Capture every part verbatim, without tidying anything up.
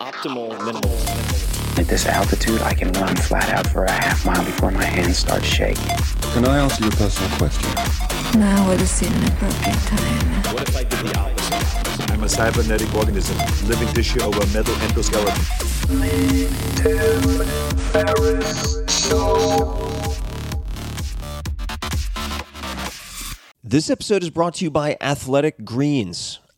Optimal minimalism. At this altitude, I can run flat out for a half mile before my hands start shaking. Can I answer your personal question? Now would have seemed an appropriate time. What if I did the opposite? I'm a cybernetic organism, living tissue over metal endoskeleton. Me, Tim Ferriss Show. This episode is brought to you by Athletic Greens.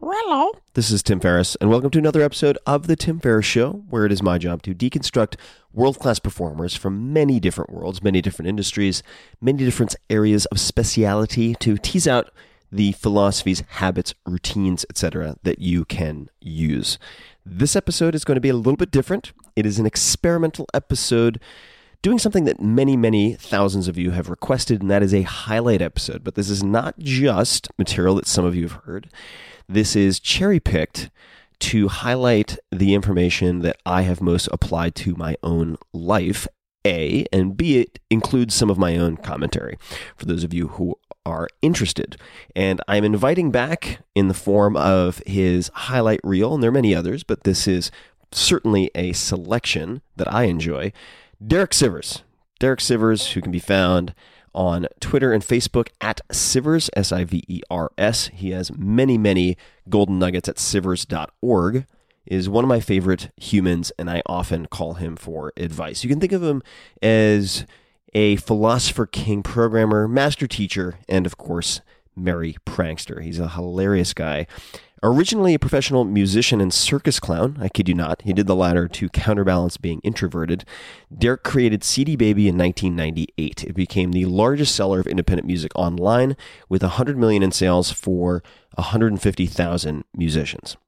Hello. This is Tim Ferriss, and welcome to another episode of The Tim Ferriss Show, where it is my job to deconstruct world-class performers from many different worlds, many different industries, many different areas of speciality to tease out the philosophies, habits, routines, et cetera that you can use. This episode is going to be a little bit different. It is an experimental episode doing something that many, many thousands of you have requested, and that is a highlight episode. But this is not just material that some of you have heard. This is cherry-picked to highlight the information that I have most applied to my own life, A, and B, it includes some of my own commentary for those of you who are interested. And I'm inviting back in the form of his highlight reel, and there are many others, but this is certainly a selection that I enjoy, Derek Sivers. Derek Sivers, who can be found on Twitter and Facebook at Sivers, S I V E R S. He has many, many golden nuggets at sivers dot org. He is one of my favorite humans, and I often call him for advice. You can think of him as a philosopher king, programmer, master teacher, and of course, merry prankster. He's a hilarious guy. Originally a professional musician and circus clown, I kid you not, he did the latter to counterbalance being introverted. Derek created C D Baby in nineteen ninety-eight. It became the largest seller of independent music online with one hundred million dollars in sales for one hundred fifty thousand musicians.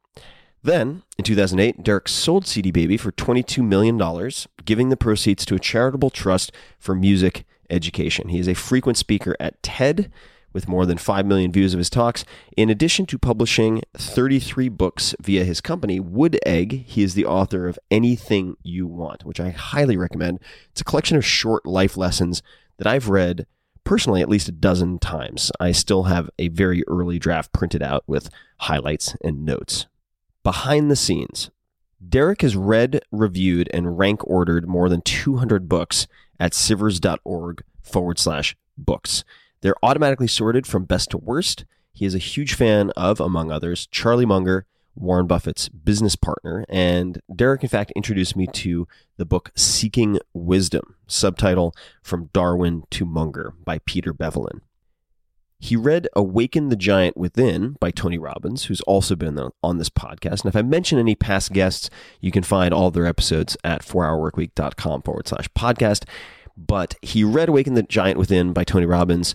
Then, in two thousand eight, Derek sold C D Baby for twenty-two million dollars, giving the proceeds to a charitable trust for music education. He is a frequent speaker at TED with more than five million views of his talks. In addition to publishing thirty-three books via his company, Wood Egg, he is the author of Anything You Want, which I highly recommend. It's a collection of short life lessons that I've read personally at least a dozen times. I still have a very early draft printed out with highlights and notes. Behind the scenes, Derek has read, reviewed, and rank-ordered more than two hundred books at sivers.org forward slash books. They're automatically sorted from best to worst. He is a huge fan of, among others, Charlie Munger, Warren Buffett's business partner. And Derek, in fact, introduced me to the book Seeking Wisdom, subtitle From Darwin to Munger by Peter Bevelin. He read Awaken the Giant Within by Tony Robbins, who's also been on this podcast. And if I mention any past guests, you can find all their episodes at four hour work week dot com forward slash podcast. But he read Awaken the Giant Within by Tony Robbins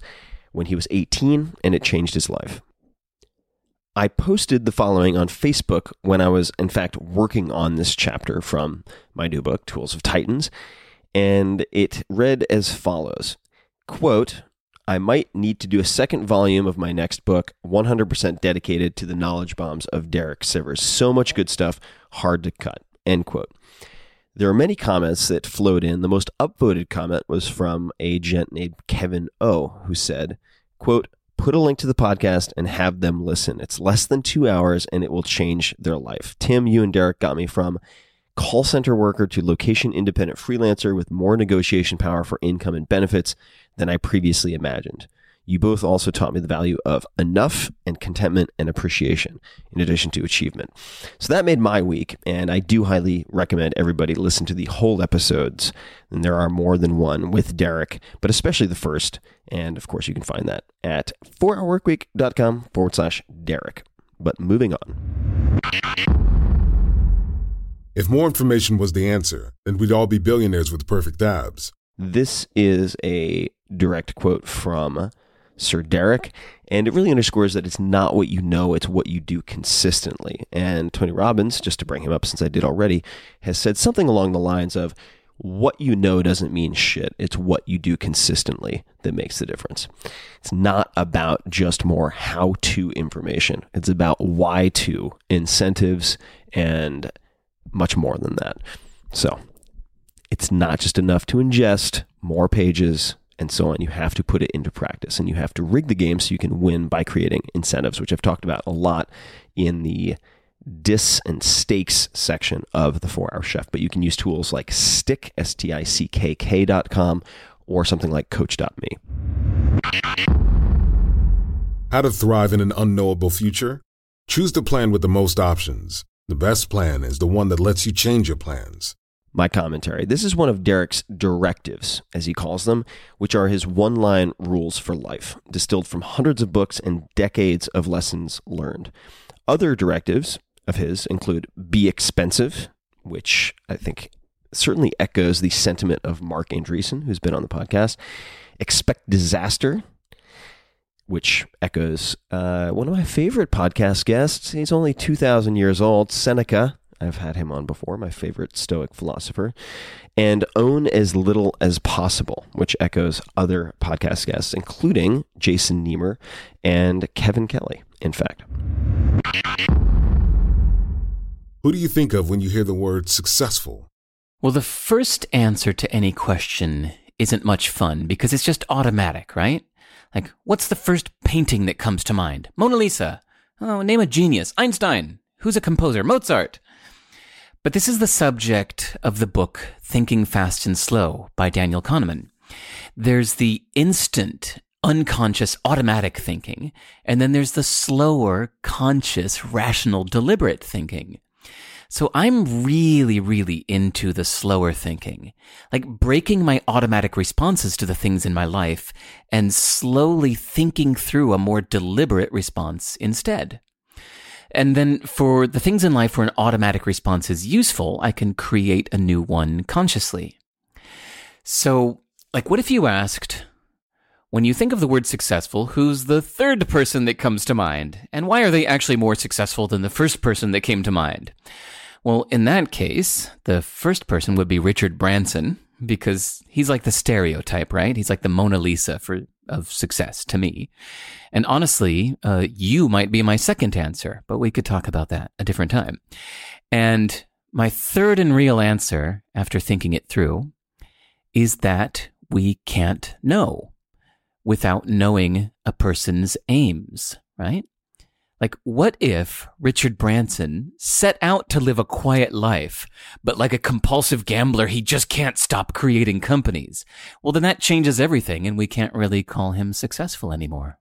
when he was eighteen, and it changed his life. I posted the following on Facebook when I was, in fact, working on this chapter from my new book, Tools of Titans, and it read as follows, quote, I might need to do a second volume of my next book, one hundred percent dedicated to the knowledge bombs of Derek Sivers. So much good stuff, hard to cut, end quote. There are many comments that flowed in. The most upvoted comment was from a gent named Kevin O, who said, quote, put a link to the podcast and have them listen. It's less than two hours and it will change their life. Tim, you and Derek got me from call center worker to location-independent freelancer with more negotiation power for income and benefits than I previously imagined. You both also taught me the value of enough and contentment and appreciation in addition to achievement. So that made my week, and I do highly recommend everybody listen to the whole episodes, and there are more than one with Derek, but especially the first, and of course you can find that at four hour work week dot com forward slash Derek. But moving on. If more information was the answer, then we'd all be billionaires with perfect abs. This is a direct quote from Sir Derek, and it really underscores that it's not what you know, it's what you do consistently. And Tony Robbins, just to bring him up since I did already, has said something along the lines of, what you know doesn't mean shit, it's what you do consistently that makes the difference. It's not about just more how-to information, it's about why-to incentives and much more than that. So it's not just enough to ingest more pages and so on. You have to put it into practice, and you have to rig the game so you can win by creating incentives, which I've talked about a lot in the dis and stakes section of the four-Hour Chef. But you can use tools like Stick, S T I C K K dot com, or something like Coach dot me. How to thrive in an unknowable future? Choose the plan with the most options. The best plan is the one that lets you change your plans. My commentary. This is one of Derek's directives, as he calls them, which are his one-line rules for life, distilled from hundreds of books and decades of lessons learned. Other directives of his include be expensive, which I think certainly echoes the sentiment of Mark Andreessen, who's been on the podcast, expect disaster, which echoes uh, one of my favorite podcast guests. He's only two thousand years old, Seneca. I've had him on before, my favorite Stoic philosopher, and own as little as possible, which echoes other podcast guests, including Jason Niemer and Kevin Kelly, in fact. Who do you think of when you hear the word successful? Well, the first answer to any question isn't much fun because it's just automatic, right? Like, what's the first painting that comes to mind? Mona Lisa. Oh, name a genius. Einstein. Who's a composer? Mozart. But this is the subject of the book Thinking Fast and Slow by Daniel Kahneman. There's the instant, unconscious, automatic thinking, and then there's the slower, conscious, rational, deliberate thinking. So I'm really, really into the slower thinking, like breaking my automatic responses to the things in my life and slowly thinking through a more deliberate response instead. And then for the things in life where an automatic response is useful, I can create a new one consciously. So, like, what if you asked, when you think of the word successful, who's the third person that comes to mind? And why are they actually more successful than the first person that came to mind? Well, in that case, the first person would be Richard Branson, because he's like the stereotype, right? He's like the Mona Lisa for of success to me. And honestly, uh, you might be my second answer, but we could talk about that a different time. And my third and real answer, after thinking it through, is that we can't know without knowing a person's aims, right? Like, what if Richard Branson set out to live a quiet life, but like a compulsive gambler, he just can't stop creating companies? Well, then that changes everything, and we can't really call him successful anymore.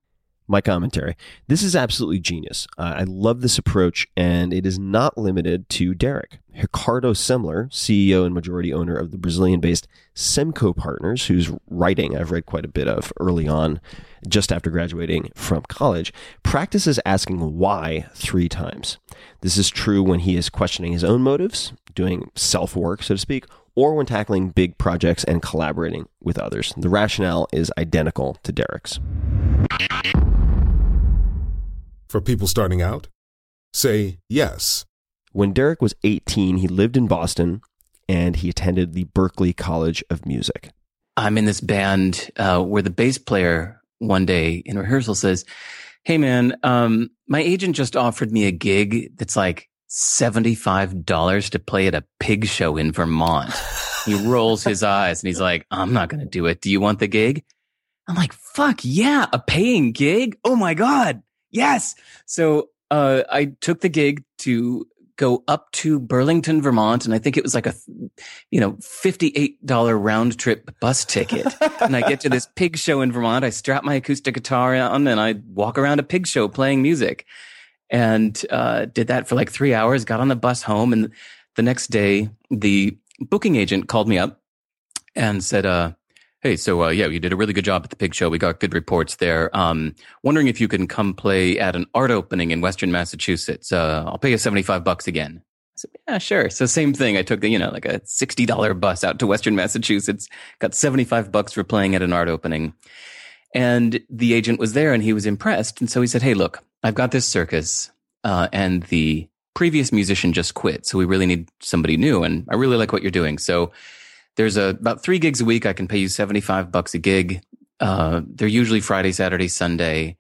my commentary. This is absolutely genius. Uh, I love this approach, and it is not limited to Derek. Ricardo Semler, C E O and majority owner of the Brazilian-based Semco Partners, whose writing I've read quite a bit of early on, just after graduating from college, practices asking why three times. This is true when he is questioning his own motives, doing self-work, so to speak, or when tackling big projects and collaborating with others. The rationale is identical to Derek's. For people starting out, say yes. When Derek was eighteen, he lived in Boston, and he attended the Berklee College of Music. I'm in this band uh, where the bass player one day in rehearsal says, hey, man, um, my agent just offered me a gig that's like seventy-five dollars to play at a pig show in Vermont. He rolls his eyes, and he's like, I'm not going to do it. Do you want the gig? I'm like, fuck, yeah, a paying gig? Oh, my God. Yes. So uh, I took the gig to go up to Burlington, Vermont. And I think it was like a, you know, fifty-eight dollars round trip bus ticket. And I get to this pig show in Vermont. I strap my acoustic guitar on and I walk around a pig show playing music, and uh, did that for like three hours, got on the bus home. And the next day, the booking agent called me up and said, uh, hey, so, uh, yeah, you did a really good job at the pig show. We got good reports there. Um, wondering if you can come play at an art opening in Western Massachusetts. Uh, I'll pay you seventy-five bucks again. I said, yeah, sure. So same thing. I took the, you know, like a sixty dollar bus out to Western Massachusetts, got seventy-five bucks for playing at an art opening. And the agent was there and he was impressed. And so he said, hey, look, I've got this circus, uh, and the previous musician just quit. So we really need somebody new. And I really like what you're doing. So There's a, about three gigs a week. I can pay you seventy-five bucks a gig. Uh, they're usually Friday, Saturday, Sunday.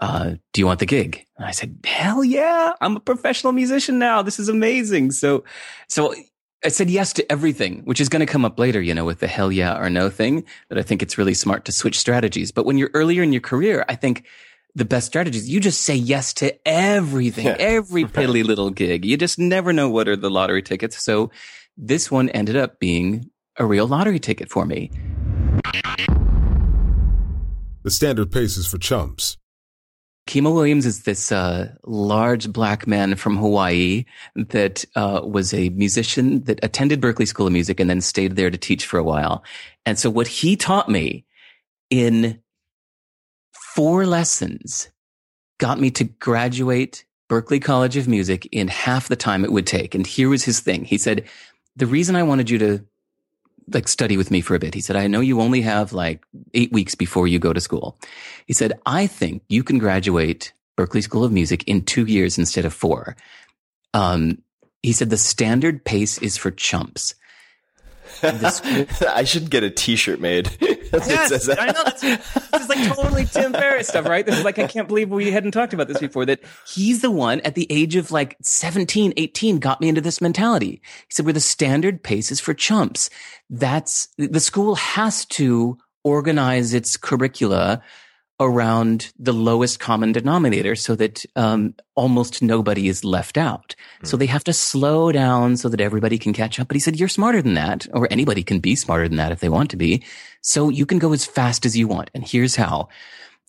Uh, do you want the gig? And I said, hell yeah. I'm a professional musician now. This is amazing. So, so I said yes to everything, which is going to come up later, you know, with the hell yeah or no thing, that I think it's really smart to switch strategies. But when you're earlier in your career, I think the best strategy is you just say yes to everything, yeah. every piddly little gig. You just never know what are the lottery tickets. So this one ended up being a real lottery ticket for me. The standard pace is for chumps. Kimo Williams is this uh, large black man from Hawaii that uh, was a musician that attended Berklee School of Music and then stayed there to teach for a while. And so what he taught me in four lessons got me to graduate Berklee College of Music in half the time it would take. And here was his thing. He said, the reason I wanted you to like study with me for a bit. He said, I know you only have like eight weeks before you go to school. He said, I think you can graduate Berklee School of Music in two years instead of four. Um, he said, the standard pace is for chumps. This- I should get a t-shirt made. That's yes, says that. I know. That's, this is like totally Tim Ferriss stuff, right? This is like, I can't believe we hadn't talked about this before, that he's the one at the age of like seventeen, eighteen got me into this mentality. He said, where the standard pace is for chumps. That's, the school has to organize its curricula around the lowest common denominator so that um, almost nobody is left out. Mm. So they have to slow down so that everybody can catch up. But he said, you're smarter than that, or anybody can be smarter than that if they want to be. So you can go as fast as you want. And here's how.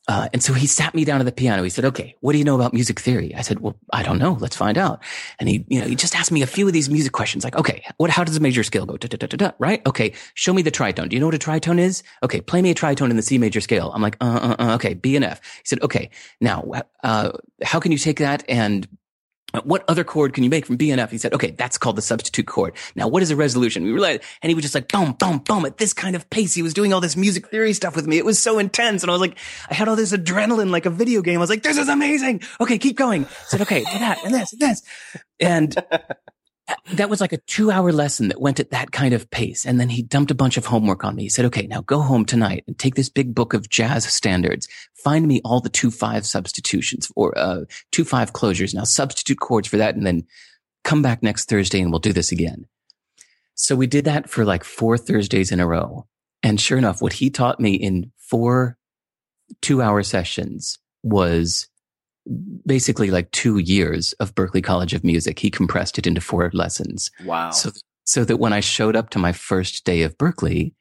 Uh, and so he sat me down at the piano. He said, okay, what do you know about music theory? I said, well, I don't know. Let's find out. And he, you know, he just asked me a few of these music questions. Like, okay, what, how does a major scale go? Da, da, da, da, da, right? Okay. Show me the tritone. Do you know what a tritone is? Okay. Play me a tritone in the C major scale. I'm like, uh, uh, uh okay. B and F. He said, okay. Now, uh, how can you take that and what other chord can you make from B and F? He said, okay, that's called the substitute chord. Now, what is a resolution? We realized, and he was just like, boom, boom, boom, at this kind of pace. He was doing all this music theory stuff with me. It was so intense. And I was like, I had all this adrenaline, like a video game. I was like, this is amazing. Okay, keep going. I said, okay, do that, and this, and this. And that was like a two-hour lesson that went at that kind of pace. And then he dumped a bunch of homework on me. He said, okay, now go home tonight and take this big book of jazz standards. Find me all the two-five substitutions or uh, two-five closures. Now substitute chords for that and then come back next Thursday and we'll do this again. So we did that for like four Thursdays in a row. And sure enough, what he taught me in four two-hour sessions was basically like two years of Berklee College of Music. He compressed it into four lessons. Wow. So, so that when I showed up to my first day of Berklee,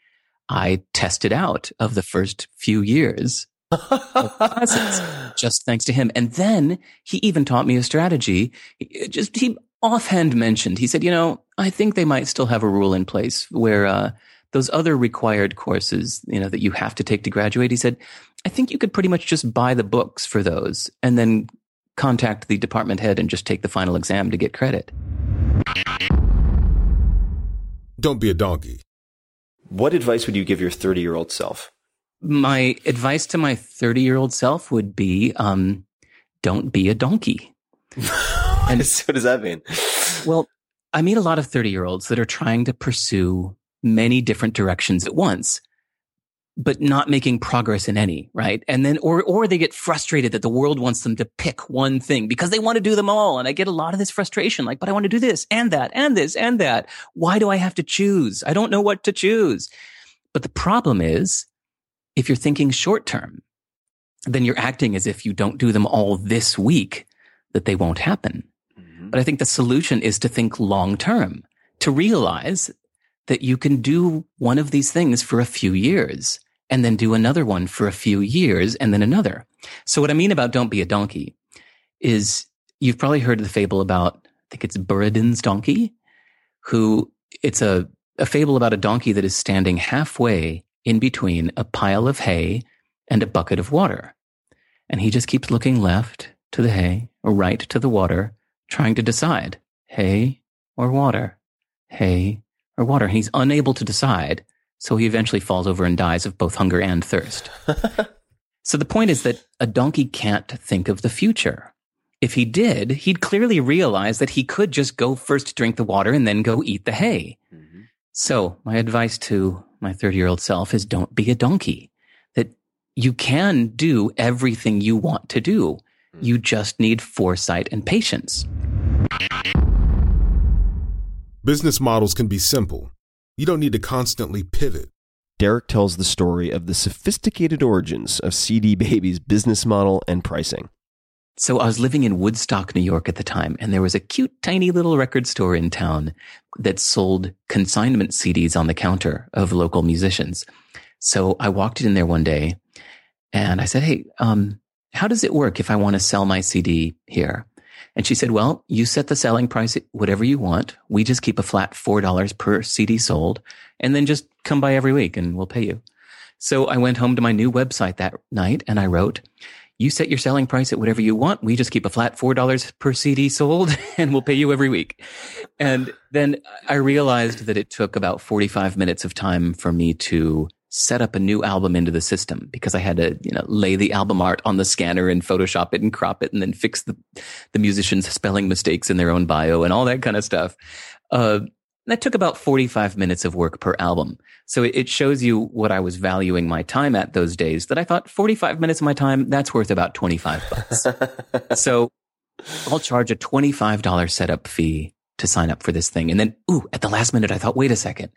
I tested out of the first few years of classes just thanks to him. And then he even taught me a strategy. He just he offhand mentioned, he said, you know, I think they might still have a rule in place where uh, those other required courses, you know, that you have to take to graduate. He said, I think you could pretty much just buy the books for those and then contact the department head and just take the final exam to get credit. Don't be a donkey. What advice would you give your thirty-year-old self? My advice to my thirty-year-old self would be, um, don't be a donkey. And what does that mean? Well, I meet a lot of thirty-year-olds that are trying to pursue many different directions at once, but not making progress in any, right? And then, or, or they get frustrated that the world wants them to pick one thing because they want to do them all. And I get a lot of this frustration, like, but I want to do this and that and this and that. Why do I have to choose? I don't know what to choose. But the problem is, if you're thinking short term, then you're acting as if you don't do them all this week, that they won't happen. Mm-hmm. But I think the solution is to think long term, to realize that you can do one of these things for a few years and then do another one for a few years and then another. So what I mean about don't be a donkey is you've probably heard the fable about, I think it's Buridan's donkey, who it's a, a fable about a donkey that is standing halfway in between a pile of hay and a bucket of water. And he just keeps looking left to the hay or right to the water, trying to decide hay or water, hay or water. And he's unable to decide. So he eventually falls over and dies of both hunger and thirst. So the point is that a donkey can't think of the future. If he did, he'd clearly realize that he could just go first drink the water and then go eat the hay. Mm-hmm. So my advice to my thirty-year-old self is don't be a donkey, that you can do everything you want to do. Mm-hmm. You just need foresight and patience. Business models can be simple. You don't need to constantly pivot. Derek tells the story of the sophisticated origins of C D Baby's business model and pricing. So I was living in Woodstock, New York at the time, and there was a cute, tiny little record store in town that sold consignment C Ds on the counter of local musicians. So I walked in there one day and I said, hey, um, how does it work if I want to sell my C D here? And she said, well, you set the selling price at whatever you want. We just keep a flat four dollars per C D sold, and then just come by every week and we'll pay you. So I went home to my new website that night and I wrote, you set your selling price at whatever you want. We just keep a flat four dollars per C D sold and we'll pay you every week. And then I realized that it took about forty-five minutes of time for me to set up a new album into the system, because I had to, you know, lay the album art on the scanner and Photoshop it and crop it and then fix the, the musicians' spelling mistakes in their own bio and all that kind of stuff. Uh, that took about forty-five minutes of work per album. So it, it shows you what I was valuing my time at those days, that I thought forty-five minutes of my time, that's worth about twenty-five bucks. So I'll charge a twenty-five dollars setup fee to sign up for this thing. And then, ooh, at the last minute, I thought, wait a second.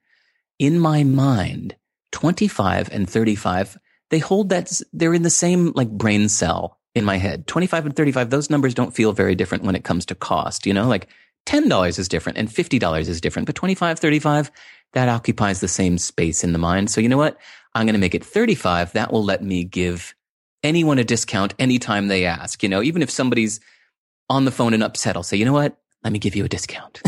In my mind, twenty-five and thirty-five, they hold that, they're in the same like brain cell in my head. twenty-five and thirty-five, those numbers don't feel very different when it comes to cost. You know, like ten dollars is different and fifty dollars is different, but twenty-five, thirty-five, that occupies the same space in the mind. So you know what? I'm going to make it thirty-five. That will let me give anyone a discount anytime they ask. You know, even if somebody's on the phone and upset, I'll say, you know what? Let me give you a discount.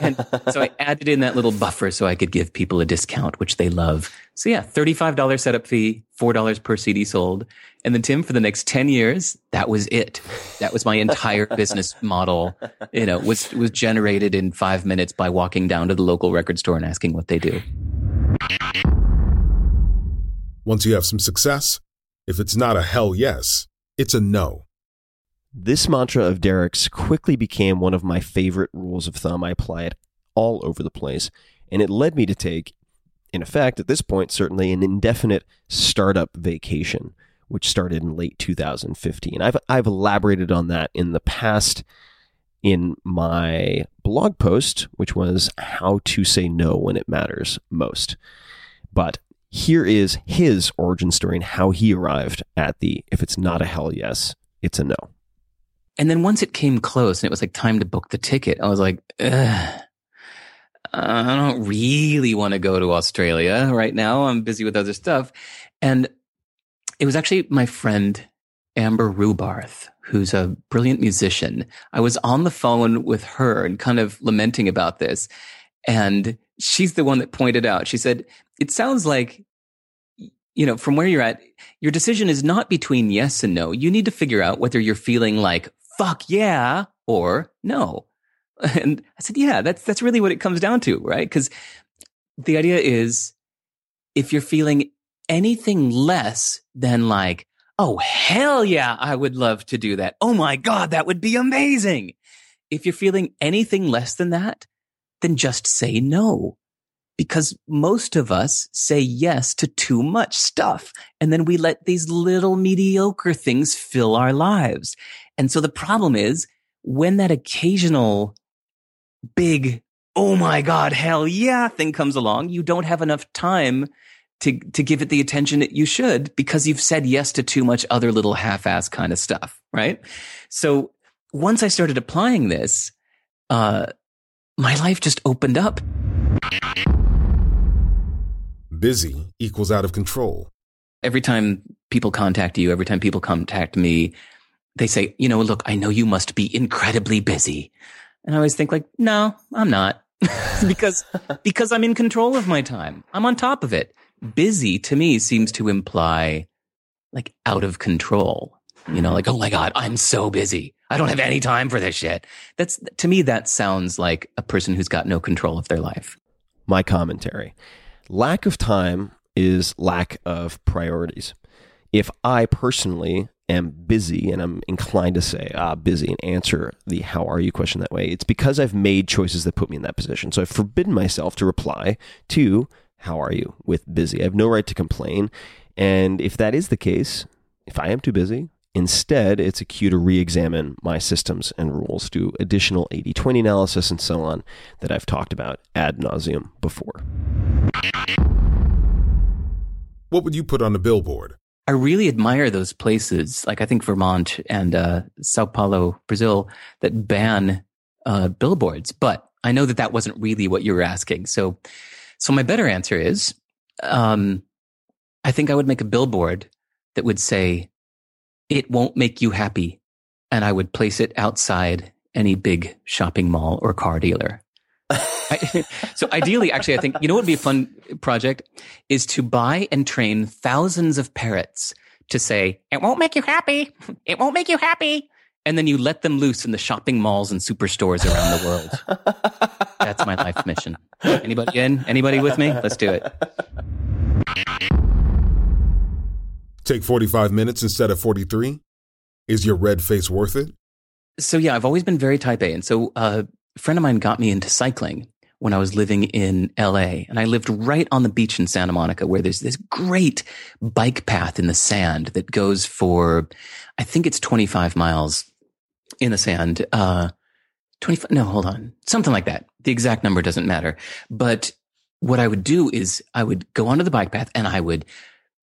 And so I added in that little buffer so I could give people a discount, which they love. So yeah, thirty-five dollars setup fee, four dollars per C D sold. And then Tim, for the next ten years, that was it. That was my entire business model. You know, was, was generated in five minutes by walking down to the local record store and asking what they do. Once you have some success, if it's not a hell yes, it's a no. This mantra of Derek's quickly became one of my favorite rules of thumb. I apply it all over the place, and it led me to take, in effect, at this point, certainly an indefinite startup vacation, which started in late two thousand fifteen. I've I've elaborated on that in the past in my blog post, which was How to Say No When It Matters Most. But here is his origin story and how he arrived at the, if it's not a hell yes, it's a no. And then once it came close and it was like time to book the ticket, I was like, ugh, I don't really want to go to Australia right now. I'm busy with other stuff. And It was actually my friend, Amber Rubarth, who's a brilliant musician. I was on the phone with her and kind of lamenting about this. And she's the one that pointed out, she said, it sounds like, you know, from where you're at, your decision is not between yes and no. You need to figure out whether you're feeling like, fuck yeah, or no. And I said, yeah, that's, that's really what it comes down to, right? Because the idea is, if you're feeling anything less than like, oh, hell yeah, I would love to do that. Oh my God, that would be amazing. If you're feeling anything less than that, then just say no. Because most of us say yes to too much stuff. And then we let these little mediocre things fill our lives. And so the problem is, when that occasional big, oh my God, hell yeah thing comes along, you don't have enough time to to give it the attention that you should, because you've said yes to too much other little half-ass kind of stuff, right? So once I started applying this, uh, my life just opened up. Busy equals out of control. Every time people contact you, every time people contact me, they say, you know, look, I know you must be incredibly busy. And I always think like, no, I'm not. because because I'm in control of my time. I'm on top of it. Busy to me seems to imply like out of control. You know, like, oh my God, I'm so busy. I don't have any time for this shit. That's, to me, that sounds like a person who's got no control of their life. My commentary. Lack of time is lack of priorities. If I personally am busy, and I'm inclined to say, ah, busy, and answer the how are you question that way, it's because I've made choices that put me in that position. So I've forbidden myself to reply to how are you with busy. I have no right to complain. And if that is the case, if I am too busy, instead, it's a cue to re-examine my systems and rules, do additional eighty twenty analysis and so on that I've talked about ad nauseum before. What would you put on the billboard? I really admire those places, like I think Vermont and uh, Sao Paulo, Brazil, that ban uh, billboards. But I know that that wasn't really what you were asking. So, so my better answer is, um, I think I would make a billboard that would say, "It won't make you happy," and I would place it outside any big shopping mall or car dealer. I, so ideally, actually, I think, you know what would be a fun project is to buy and train thousands of parrots to say, "It won't make you happy. It won't make you happy." And then you let them loose in the shopping malls and superstores around the world. That's my life mission. Anybody in? Anybody with me? Let's do it. Take forty-five minutes instead of forty-three. Is your red face worth it? So yeah, I've always been very type A. And so uh, a friend of mine got me into cycling when I was living in L A. And I lived right on the beach in Santa Monica, where there's this great bike path in the sand that goes for, I think it's twenty-five miles in the sand. Uh, twenty-five, no, hold on. Something like that. The exact number doesn't matter. But what I would do is I would go onto the bike path and I would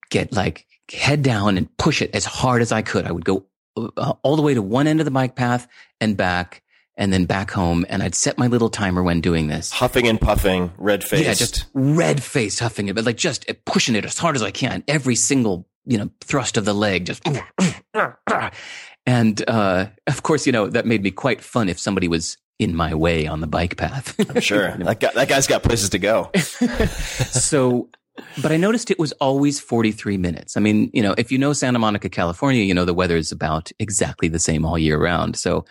get like head down and push it as hard as I could. I would go uh, all the way to one end of the bike path and back, and then back home. And I'd set my little timer when doing this. Huffing and puffing, red-faced. Yeah, just red-faced huffing it, but like just pushing it as hard as I can. Every single, you know, thrust of the leg, just. And uh, of course, you know, that made me quite fun if somebody was in my way on the bike path. I'm sure. That guy, that guy's got places to go. So. But I noticed it was always forty-three minutes. I mean, you know, if you know Santa Monica, California, you know the weather is about exactly the same all year round. So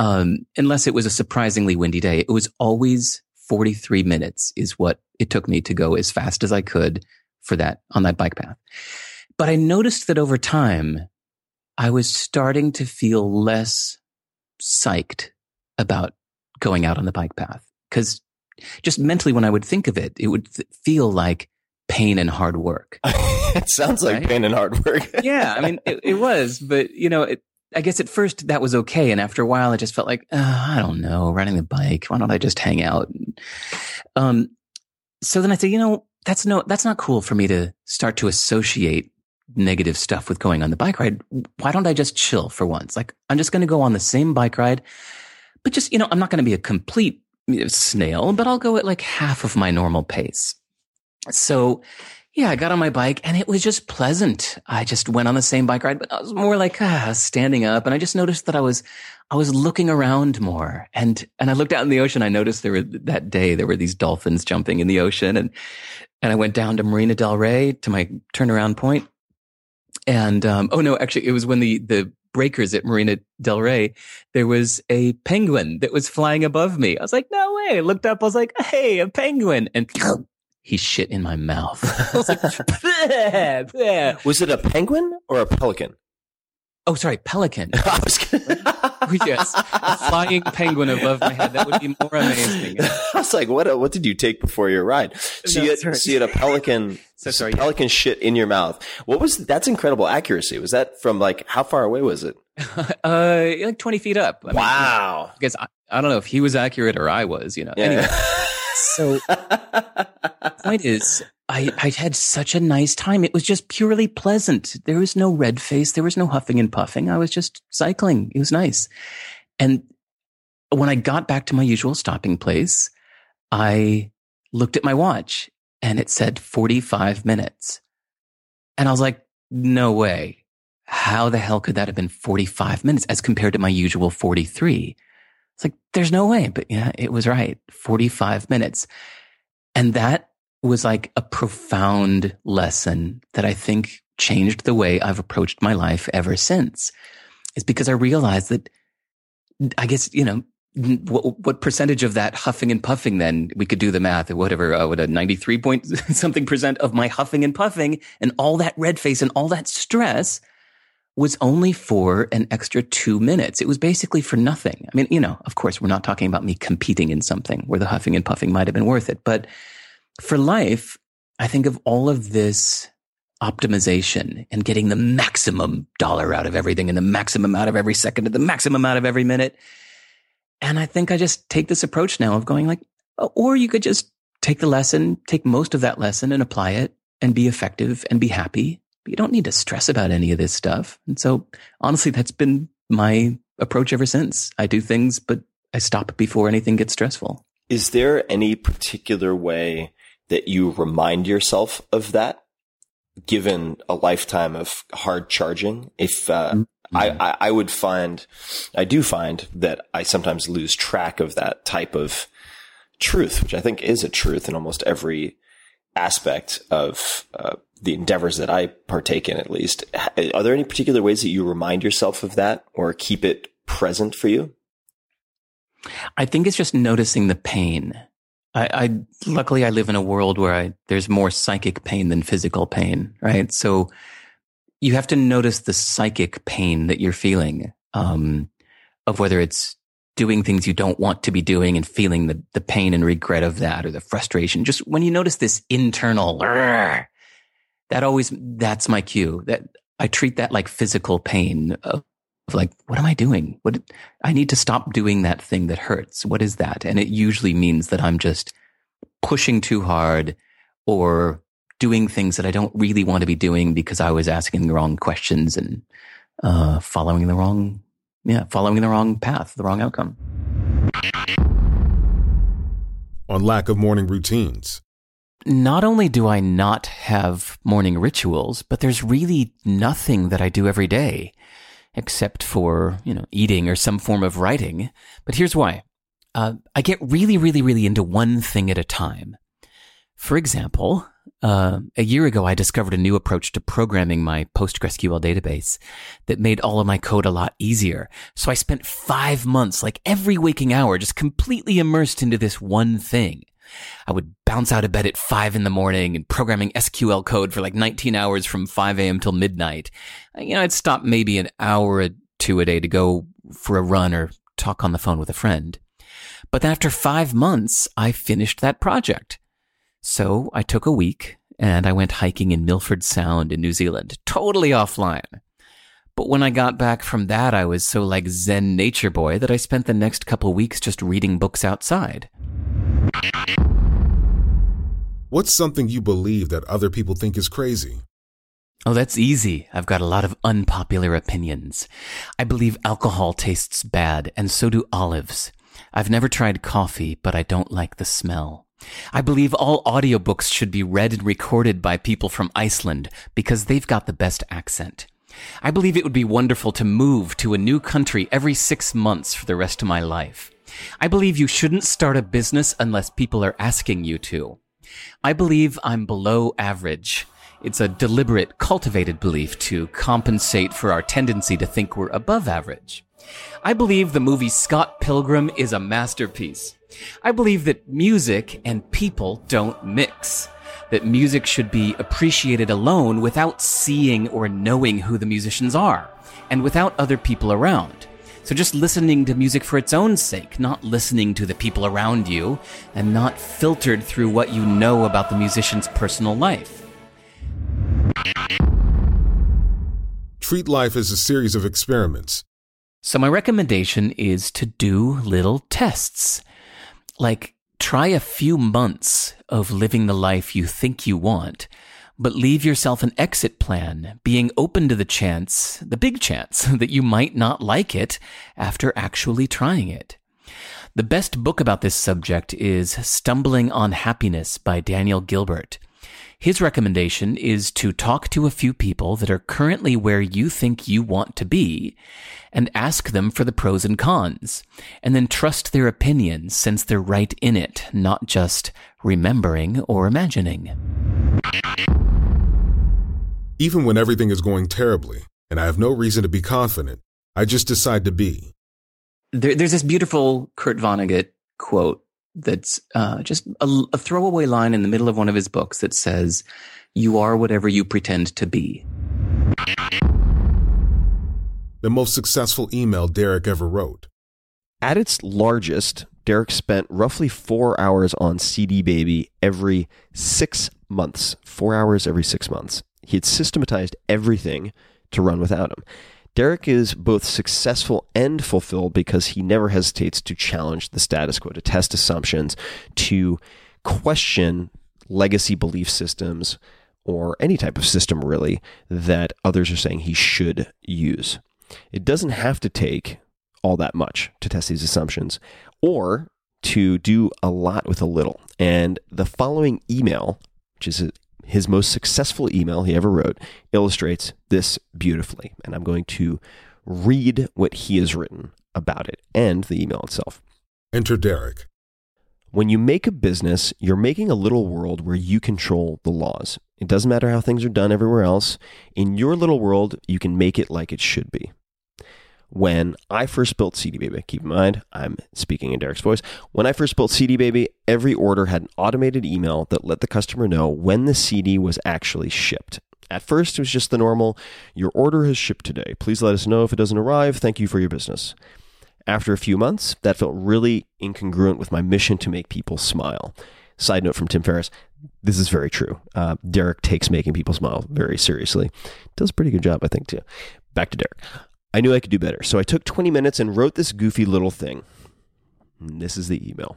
um, unless it was a surprisingly windy day, it was always forty-three minutes is what it took me to go as fast as I could for that on that bike path. But I noticed that over time, I was starting to feel less psyched about going out on the bike path, because just mentally when I would think of it, it would feel like pain and hard work. It sounds like, right? Pain and hard work. Yeah, I mean, it, it was, but you know, it, I guess at first that was okay. And after a while, I just felt like, oh, I don't know, riding the bike. Why don't I just hang out? Um, so then I said, you know, that's no, that's not cool for me to start to associate negative stuff with going on the bike ride. Why don't I just chill for once? Like, I'm just going to go on the same bike ride, but just, you know, I'm not going to be a complete snail, but I'll go at like half of my normal pace. So yeah, I got on my bike and it was just pleasant. I just went on the same bike ride, but I was more like ah, standing up. And I just noticed that I was, I was looking around more. And, and I looked out in the ocean. I noticed there were that day, there were these dolphins jumping in the ocean. And, and I went down to Marina Del Rey to my turnaround point. And, um, oh no, actually it was when the, the, breakers at Marina Del Rey, there was a penguin that was flying above me. I was like, no way. I looked up. I was like, hey, a penguin. And he shit in my mouth. I was, like, bleh, bleh. Was it a penguin or a pelican? Oh, sorry. Pelican. I was kidding. Yes. A flying penguin above my head. That would be more amazing. I was like, what What did you take before your ride? So, no, you, had, so you had a pelican so sorry, pelican yeah. shit in your mouth. What was, that's incredible accuracy. Was that from like, how far away was it? Uh, like twenty feet up. I wow. Mean, because I, I don't know if he was accurate or I was, you know. Yeah. Anyway. So the point is, I, I had such a nice time. It was just purely pleasant. There was no red face. There was no huffing and puffing. I was just cycling. It was nice. And when I got back to my usual stopping place, I looked at my watch and it said forty-five minutes. And I was like, no way. How the hell could that have been forty-five minutes as compared to my usual forty-three? It's like, there's no way. But yeah, it was right. forty-five minutes. And that was like a profound lesson that I think changed the way I've approached my life ever since. It's because I realized that, I guess, you know, what, what percentage of that huffing and puffing, then we could do the math or whatever, uh, what a ninety-three point something percent of my huffing and puffing and all that red face and all that stress was only for an extra two minutes. It was basically for nothing. I mean, you know, of course, we're not talking about me competing in something where the huffing and puffing might have been worth it, but for life, I think of all of this optimization and getting the maximum dollar out of everything and the maximum out of every second and the maximum out of every minute. And I think I just take this approach now of going like, or you could just take the lesson, take most of that lesson and apply it and be effective and be happy. But you don't need to stress about any of this stuff. And so honestly, that's been my approach ever since. I do things, but I stop before anything gets stressful. Is there any particular way that you remind yourself of that, given a lifetime of hard charging? If uh, mm-hmm. I, I, I would find, I do find that I sometimes lose track of that type of truth, which I think is a truth in almost every aspect of uh, the endeavors that I partake in, at least. Are there any particular ways that you remind yourself of that or keep it present for you? I think it's just noticing the pain. I, I luckily I live in a world where I, there's more psychic pain than physical pain, right? So you have to notice the psychic pain that you're feeling, um, of whether it's doing things you don't want to be doing and feeling the, the pain and regret of that or the frustration. Just when you notice this internal, that always, that's my cue. That I treat that like physical pain of, like, what am I doing? What I need to stop doing that thing that hurts. What is that? And it usually means that I'm just pushing too hard or doing things that I don't really want to be doing because I was asking the wrong questions and uh, following the wrong, yeah, following the wrong path, the wrong outcome. On lack of morning routines. Not only do I not have morning rituals, but there's really nothing that I do every day, except for, you know, eating or some form of writing. But here's why. Uh, I get really, really, really into one thing at a time. For example, uh, a year ago, I discovered a new approach to programming my PostgreSQL database that made all of my code a lot easier. So I spent five months, like every waking hour, just completely immersed into this one thing. I would bounce out of bed at five in the morning and programming S Q L code for like nineteen hours from five a.m. till midnight. You know, I'd stop maybe an hour or two a day to go for a run or talk on the phone with a friend. But after five months, I finished that project. So I took a week and I went hiking in Milford Sound in New Zealand, totally offline. But when I got back from that, I was so like Zen nature boy that I spent the next couple weeks just reading books outside. What's something you believe that other people think is crazy? Oh, that's easy. I've got a lot of unpopular opinions. I believe alcohol tastes bad, and so do olives. I've never tried coffee, but I don't like the smell. I believe all audiobooks should be read and recorded by people from Iceland because they've got the best accent. I believe it would be wonderful to move to a new country every six months for the rest of my life. I believe you shouldn't start a business unless people are asking you to. I believe I'm below average. It's a deliberate, cultivated belief to compensate for our tendency to think we're above average. I believe the movie Scott Pilgrim is a masterpiece. I believe that music and people don't mix. That music should be appreciated alone without seeing or knowing who the musicians are, and without other people around. So just listening to music for its own sake, not listening to the people around you, and not filtered through what you know about the musician's personal life. Treat life as a series of experiments. So my recommendation is to do little tests. Like, try a few months of living the life you think you want, but leave yourself an exit plan, being open to the chance, the big chance, that you might not like it after actually trying it. The best book about this subject is Stumbling on Happiness by Daniel Gilbert. His recommendation is to talk to a few people that are currently where you think you want to be and ask them for the pros and cons, and then trust their opinions since they're right in it, not just remembering or imagining. Even when everything is going terribly and I have no reason to be confident, I just decide to be. There, there's this beautiful Kurt Vonnegut quote. That's uh, just a, a throwaway line in the middle of one of his books that says, "You are whatever you pretend to be." The most successful email Derek ever wrote. At its largest, Derek spent roughly four hours on C D Baby every six months. Four hours every six months. He had systematized everything to run without him. Derek is both successful and fulfilled because he never hesitates to challenge the status quo, to test assumptions, to question legacy belief systems or any type of system, really, that others are saying he should use. It doesn't have to take all that much to test these assumptions or to do a lot with a little. And the following email, which is a his most successful email he ever wrote, illustrates this beautifully. And I'm going to read what he has written about it and the email itself. Enter Derek. When you make a business, you're making a little world where you control the laws. It doesn't matter how things are done everywhere else. In your little world, you can make it like it should be. When I first built C D Baby, keep in mind, I'm speaking in Derek's voice. When I first built C D Baby, every order had an automated email that let the customer know when the C D was actually shipped. At first, it was just the normal, "Your order has shipped today. Please let us know if it doesn't arrive. Thank you for your business." After a few months, that felt really incongruent with my mission to make people smile. Side note from Tim Ferriss, this is very true. Uh, Derek takes making people smile very seriously. Does a pretty good job, I think, too. Back to Derek. I knew I could do better, so I took twenty minutes and wrote this goofy little thing. And this is the email.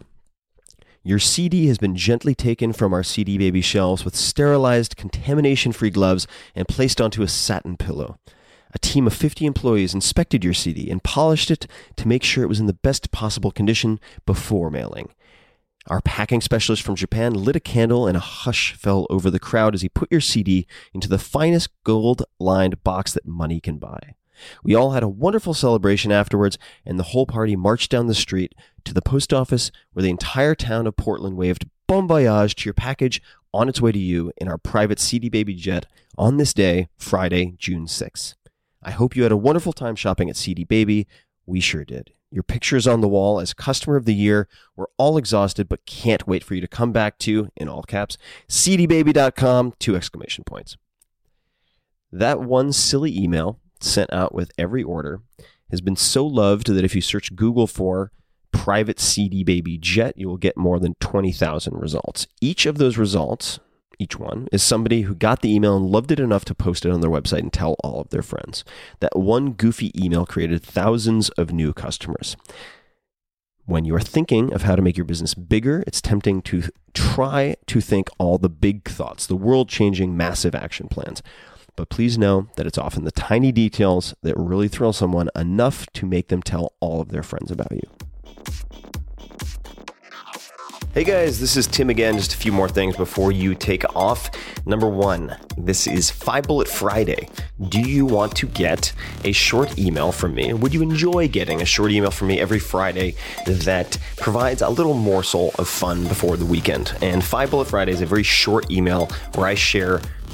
Your C D has been gently taken from our C D Baby shelves with sterilized, contamination-free gloves and placed onto a satin pillow. A team of fifty employees inspected your C D and polished it to make sure it was in the best possible condition before mailing. Our packing specialist from Japan lit a candle and a hush fell over the crowd as he put your C D into the finest gold-lined box that money can buy. We all had a wonderful celebration afterwards, and the whole party marched down the street to the post office where the entire town of Portland waved "Bon voyage" to your package on its way to you in our private C D Baby jet on this day, Friday, June sixth. I hope you had a wonderful time shopping at C D Baby. We sure did. Your picture is on the wall as Customer of the Year. We're all exhausted but can't wait for you to come back to, in all caps, C D baby dot com, two exclamation points. That one silly email sent out with every order has been so loved that if you search Google for private C D Baby jet, you will get more than twenty thousand results. Each of those results, each one, is somebody who got the email and loved it enough to post it on their website and tell all of their friends. That one goofy email created thousands of new customers. When you are thinking of how to make your business bigger, it's tempting to try to think all the big thoughts, the world-changing massive action plans. But please know that it's often the tiny details that really thrill someone enough to make them tell all of their friends about you. Hey guys, this is Tim again. Just a few more things before you take off. Number one, this is Five Bullet Friday. Do you want to get a short email from me? Would you enjoy getting a short email from me every Friday that provides a little morsel of fun before the weekend? And Five Bullet Friday is a very short email where I share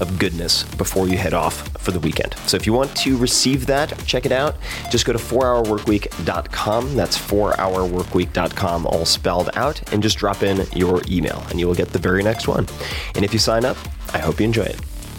of goodness before you head off for the weekend. So if you want to receive that, check it out. Just go to four hour work week dot com. That's four hour work week dot com, all spelled out, and just drop in your email, and you will get the very next one. And if you sign up, I hope you enjoy it.